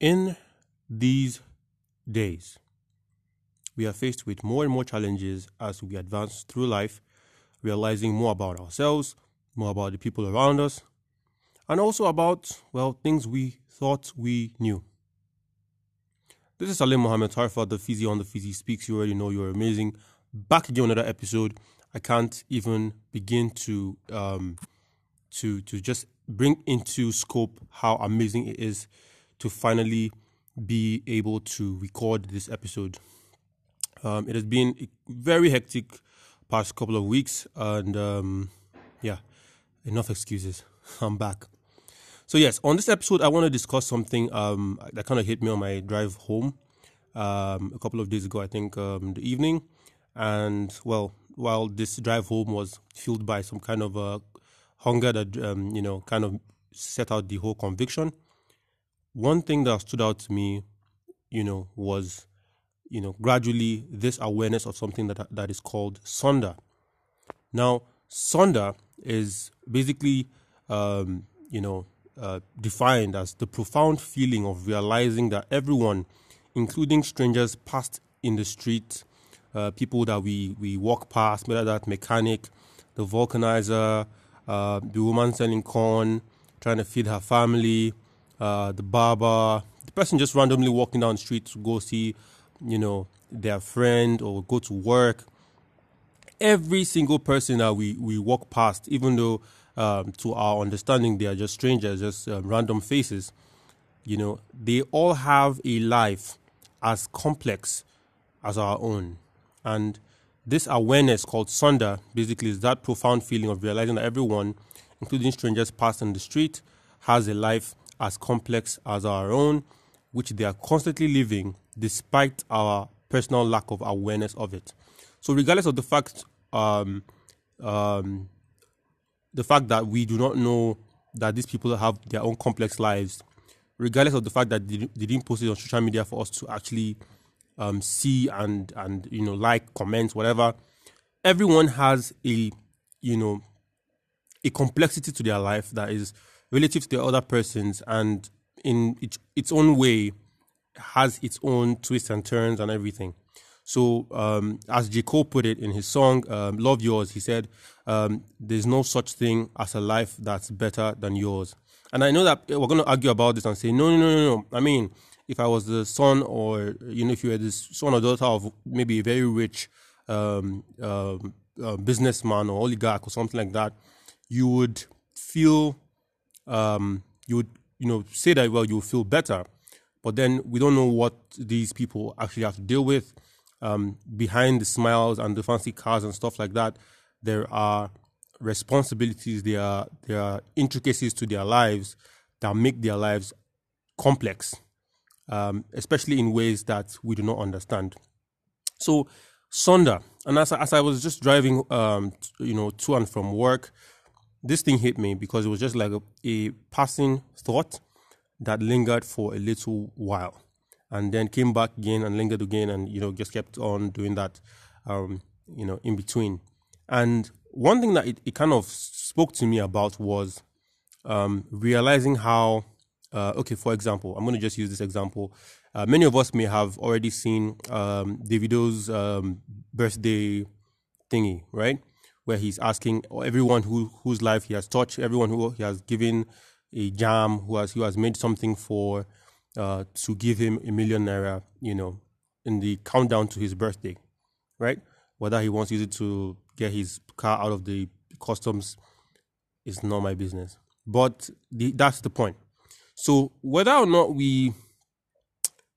In these days, we are faced with more and more challenges as we advance through life, realizing more about ourselves, more about the people around us, and also about, well, things we thought we knew. This is Salim Mohammed Tarfa, the Fizzy on the Fizzy Speaks. You already know you're amazing. Back again with another episode. I can't even begin to just bring into scope how amazing it is to finally be able to record this episode. It has been a very hectic past couple of weeks, and enough excuses. I'm back. So yes, on this episode, I want to discuss something that kind of hit me on my drive home a couple of days ago, I think, the evening. And, well, while this drive home was fueled by some kind of hunger that, kind of set out the whole conviction, one thing that stood out to me, was, gradually this awareness of something that is called Sonder. Now, Sonder is basically, defined as the profound feeling of realizing that everyone, including strangers passed in the street, people that we walk past, whether that mechanic, the vulcanizer, the woman selling corn, trying to feed her family, the barber, the person just randomly walking down the street to go see, their friend or go to work. Every single person that we walk past, even though to our understanding they are just strangers, just random faces, they all have a life as complex as our own. And this awareness called Sonder basically is that profound feeling of realizing that everyone, including strangers passed on the street, has a life as complex as our own, which they are constantly living despite our personal lack of awareness of it. So regardless of the fact that we do not know that these people have their own complex lives, regardless of the fact that they didn't post it on social media for us to actually see and like, comment, whatever, everyone has a complexity to their life that is relative to the other persons, and in its own way has its own twists and turns and everything. So as J. Cole put it in his song, Love Yours, he said, there's no such thing as a life that's better than yours. And I know that we're going to argue about this and say, no. I mean, if I was the son or, if you were the son or daughter of maybe a very rich businessman or oligarch or something like that, you would feel... say that, well, you'll feel better, but then we don't know what these people actually have to deal with. Behind the smiles and the fancy cars and stuff like that, there are responsibilities, there are intricacies to their lives that make their lives complex, especially in ways that we do not understand. So, Sonder, and as I was just driving, to and from work, this thing hit me because it was just like a passing thought that lingered for a little while and then came back again and lingered again and, just kept on doing that, in between. And one thing that it kind of spoke to me about was realizing how, for example, I'm going to just use this example. Many of us may have already seen Davido's birthday thingy, right? Where he's asking everyone whose life he has touched, everyone who he has given a jam, who has made something for, to give him $1 million, in the countdown to his birthday, right? Whether he wants to use it to get his car out of the customs is not my business. But that's the point. So whether or not we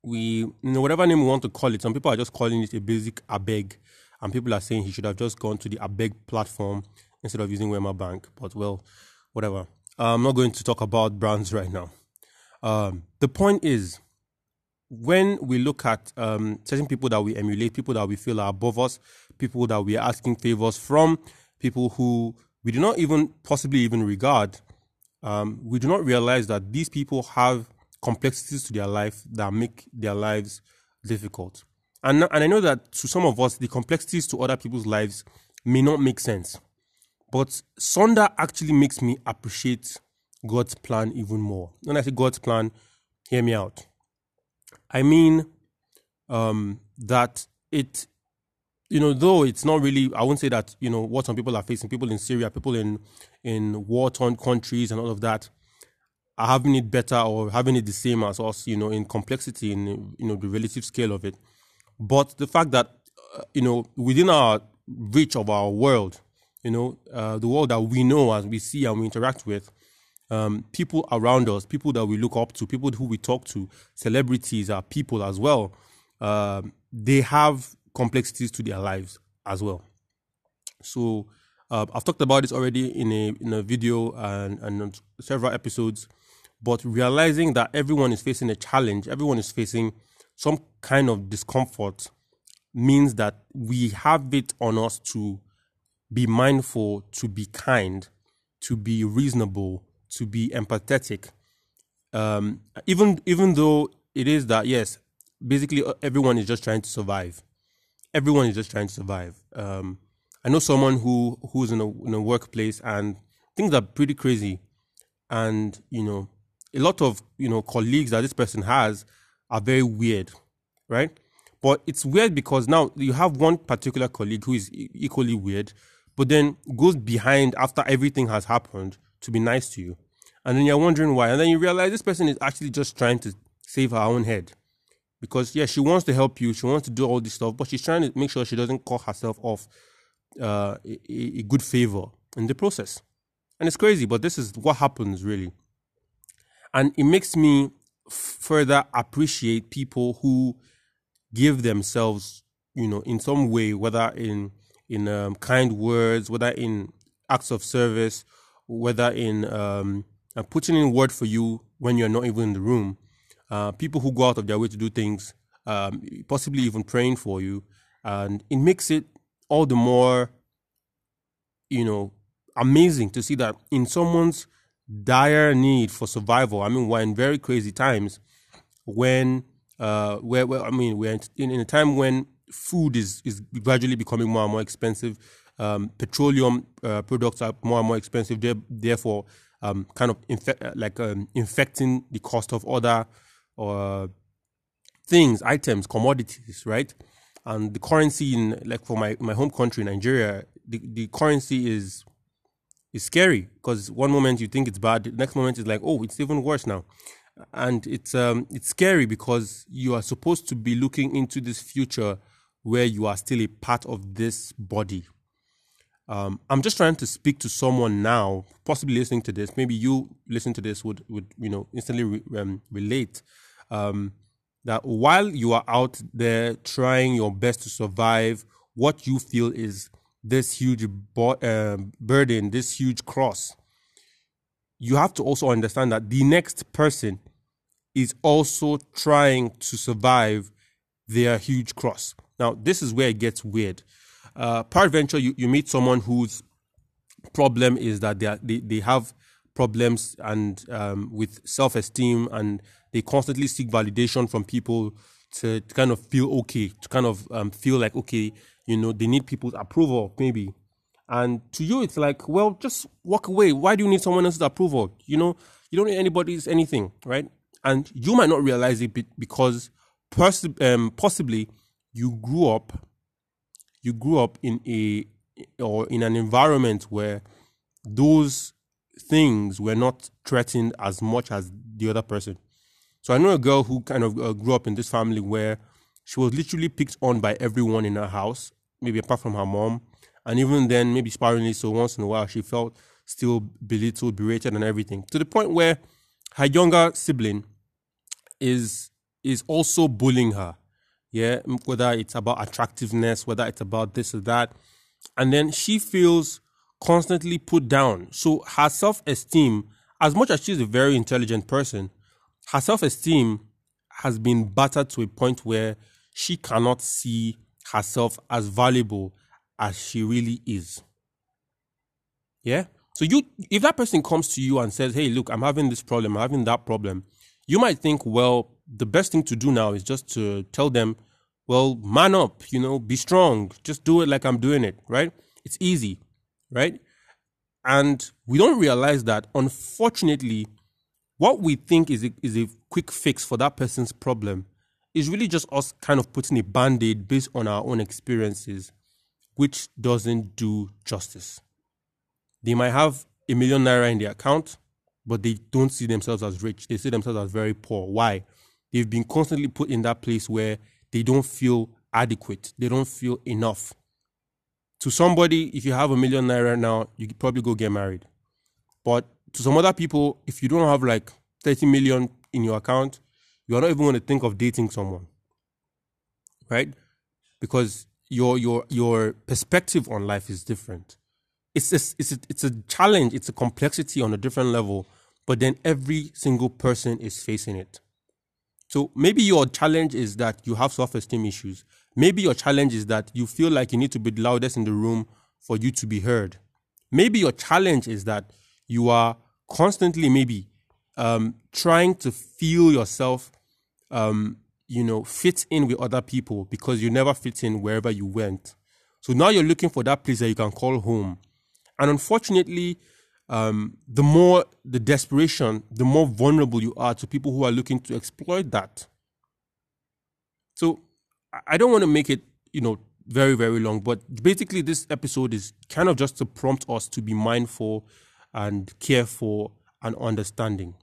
whatever name we want to call it, some people are just calling it a basic abeg. And people are saying he should have just gone to the ABEG platform instead of using Wema Bank. But, well, whatever. I'm not going to talk about brands right now. The point is, when we look at certain people that we emulate, people that we feel are above us, people that we are asking favors from, people who we do not even possibly even regard, we do not realize that these people have complexities to their life that make their lives difficult. And I know that to some of us, the complexities to other people's lives may not make sense. But Sonder actually makes me appreciate God's plan even more. When I say God's plan, hear me out. I mean that it, you know, though it's not really, I won't say that, you know, what some people are facing, people in Syria, people in war-torn countries and all of that, are having it better or having it the same as us, you know, in complexity, in, you know, the relative scale of it. But the fact that, you know, within our reach of our world, you know, the world that we know and we see and we interact with, people around us, people that we look up to, people who we talk to, celebrities are people as well. They have complexities to their lives as well. So I've talked about this already in a video and on several episodes, but realizing that everyone is facing a challenge, everyone is facing some kind of discomfort, means that we have it on us to be mindful, to be kind, to be reasonable, to be empathetic, even though it is that, yes, basically everyone is just trying to survive. Everyone is just trying to survive. I know someone who's in a workplace and things are pretty crazy, and you know, a lot of, you know, colleagues that this person has are very weird, right? But it's weird because now you have one particular colleague who is equally weird, but then goes behind after everything has happened to be nice to you. And then you're wondering why. And then you realize this person is actually just trying to save her own head. Because, yeah, she wants to help you. She wants to do all this stuff. But she's trying to make sure she doesn't cut herself off a good favor in the process. And it's crazy, but this is what happens, really. And it makes me further appreciate people who give themselves, you know, in some way, whether in kind words, whether in acts of service, whether in putting in word for you when you're not even in the room, people who go out of their way to do things, possibly even praying for you. And it makes it all the more, you know, amazing to see that in someone's dire need for survival. I mean, we're in very crazy times when, we're in a time when food is gradually becoming more and more expensive. Petroleum products are more and more expensive, therefore kind of infecting the cost of other things, items, commodities, right? And the currency in, like, for my home country, Nigeria, the currency is scary, because one moment you think it's bad, the next moment it's like, oh, it's even worse now. And it's scary because you are supposed to be looking into this future where you are still a part of this body. I'm just trying to speak to someone now, possibly listening to this. Maybe you listening to this would you know, instantly relate. That while you are out there trying your best to survive, what you feel is this huge burden, this huge cross, you have to also understand that the next person is also trying to survive their huge cross. Now, this is where it gets weird. Peradventure, you meet someone whose problem is that they have problems and with self-esteem, and they constantly seek validation from people to kind of feel okay, to kind of feel like, okay, you know, they need people's approval maybe. And to you, it's like, well, just walk away. Why do you need someone else's approval? You know, you don't need anybody's anything, right? And you might not realize it because possibly you grew up in an environment where those things were not threatened as much as the other person. So I know a girl who kind of grew up in this family where she was literally picked on by everyone in her house, maybe apart from her mom. And even then, maybe sparingly so, once in a while, she felt still belittled, berated and everything, to the point where her younger sibling is also bullying her. Yeah, whether it's about attractiveness, whether it's about this or that. And then she feels constantly put down. So her self-esteem, as much as she's a very intelligent person, her self-esteem has been battered to a point where she cannot see herself as valuable as she really is. Yeah? So if that person comes to you and says, hey, look, I'm having this problem, I'm having that problem, you might think, well, the best thing to do now is just to tell them, well, man up, you know, be strong, just do it like I'm doing it, right? It's easy, right? And we don't realize that, unfortunately, what we think is a quick fix for that person's problem it's really just us kind of putting a band-aid based on our own experiences, which doesn't do justice. They might have ₦1 million in their account, but they don't see themselves as rich. They see themselves as very poor. Why? They've been constantly put in that place where they don't feel adequate. They don't feel enough. To somebody, if you have ₦1 million now, you could probably go get married. But to some other people, if you don't have like 30 million in your account, you are not even going to think of dating someone, right? Because your perspective on life is different. It's a challenge. It's a complexity on a different level, but then every single person is facing it. So maybe your challenge is that you have self-esteem issues. Maybe your challenge is that you feel like you need to be the loudest in the room for you to be heard. Maybe your challenge is that you are constantly trying to feel yourself fit in with other people because you never fit in wherever you went. So now you're looking for that place that you can call home. And unfortunately, the more the desperation, the more vulnerable you are to people who are looking to exploit that. So I don't want to make it, very, very long, but basically this episode is kind of just to prompt us to be mindful and careful and understanding.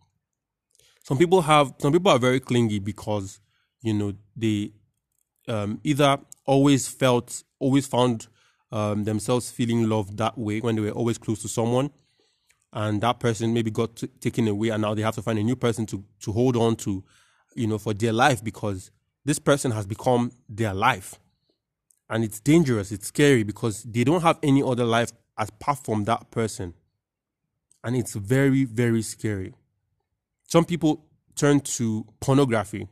Some people are very clingy because, they either always found themselves feeling loved that way when they were always close to someone, and that person maybe got taken away, and now they have to find a new person to hold on to, for their life, because this person has become their life. And it's dangerous, it's scary, because they don't have any other life apart from that person. And it's very, very scary. Some people turn to pornography.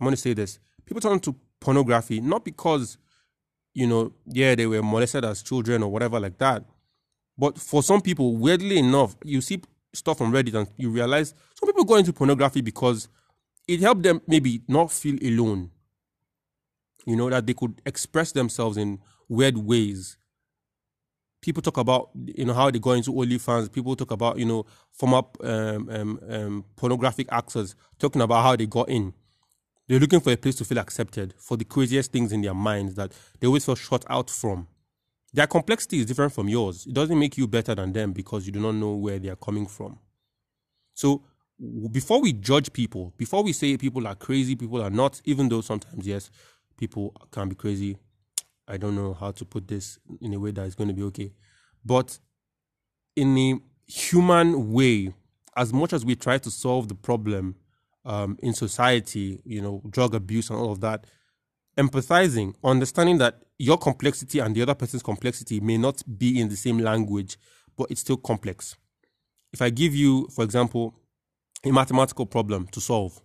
I'm going to say this. People turn to pornography not because, they were molested as children or whatever like that. But for some people, weirdly enough, you see stuff on Reddit and you realize some people go into pornography because it helped them maybe not feel alone. That they could express themselves in weird ways. People talk about, how they go into OnlyFans. People talk about, former pornographic actors talking about how they got in. They're looking for a place to feel accepted for the craziest things in their minds that they always feel shut out from. Their complexity is different from yours. It doesn't make you better than them because you do not know where they are coming from. So before we judge people, before we say people are crazy, people are not, even though sometimes, yes, people can be crazy. I don't know how to put this in a way that is going to be okay. But in a human way, as much as we try to solve the problem in society, drug abuse and all of that, empathizing, understanding that your complexity and the other person's complexity may not be in the same language, but it's still complex. If I give you, for example, a mathematical problem to solve,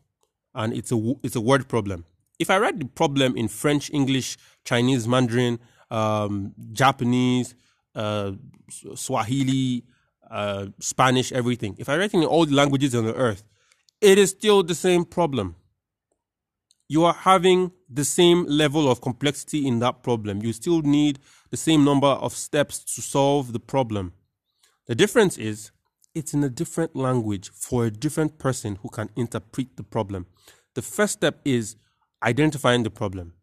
and it's a word problem. If I write the problem in French, English, Chinese, Mandarin, Japanese, Swahili, Spanish, everything. If I write in all the languages on the earth, it is still the same problem. You are having the same level of complexity in that problem. You still need the same number of steps to solve the problem. The difference is it's in a different language for a different person who can interpret the problem. The first step is identifying the problem.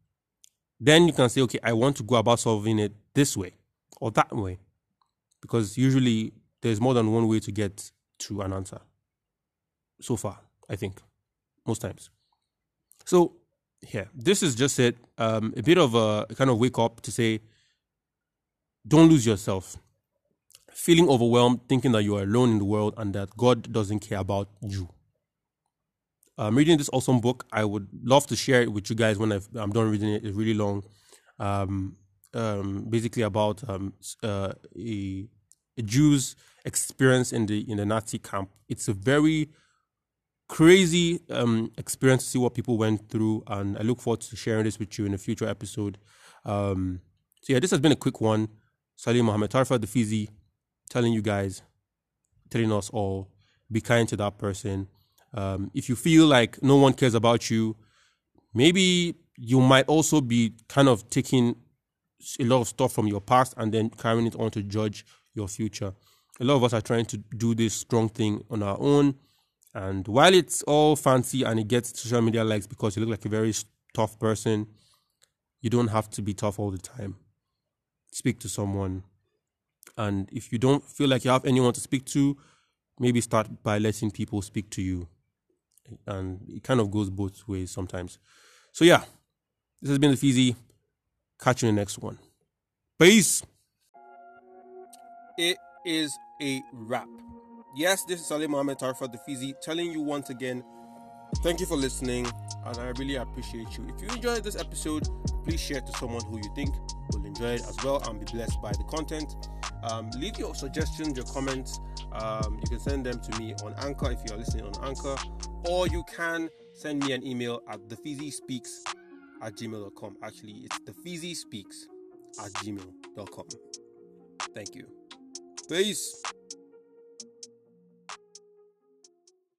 Then you can say, okay, I want to go about solving it this way or that way, because usually there's more than one way to get to an answer. So far, I think, most times. So yeah, this is just it. A bit of a kind of wake up to say, don't lose yourself. Feeling overwhelmed, thinking that you are alone in the world and that God doesn't care about you. I'm reading this awesome book. I would love to share it with you guys when I'm done reading it. It's really long. Basically about a Jew's experience in the Nazi camp. It's a very crazy experience to see what people went through, and I look forward to sharing this with you in a future episode. So yeah, this has been a quick one. Salim Mohammed Tarfa, the Fizi, telling us all, be kind to that person. If you feel like no one cares about you, maybe you might also be kind of taking a lot of stuff from your past and then carrying it on to judge your future. A lot of us are trying to do this strong thing on our own. And while it's all fancy and it gets social media likes because you look like a very tough person. You don't have to be tough all the time. Speak to someone. And if you don't feel like you have anyone to speak to, maybe start by letting people speak to you. And it kind of goes both ways sometimes. So yeah, this has been the Feezy. Catch you in the next one. Peace. It is a wrap. Yes, this is Salim Mohammed Tarfa, the Feezy, telling you once again, thank you for listening, and I really appreciate you. If you enjoyed this episode, please share it to someone who you think will enjoy it as well and be blessed by the content. Leave your suggestions, your comments. You can send them to me on Anchor if you are listening on Anchor, or you can send me an email at thefeezyspeaks@gmail.com. Actually, it's thefeezyspeaks@gmail.com. Thank you. Peace.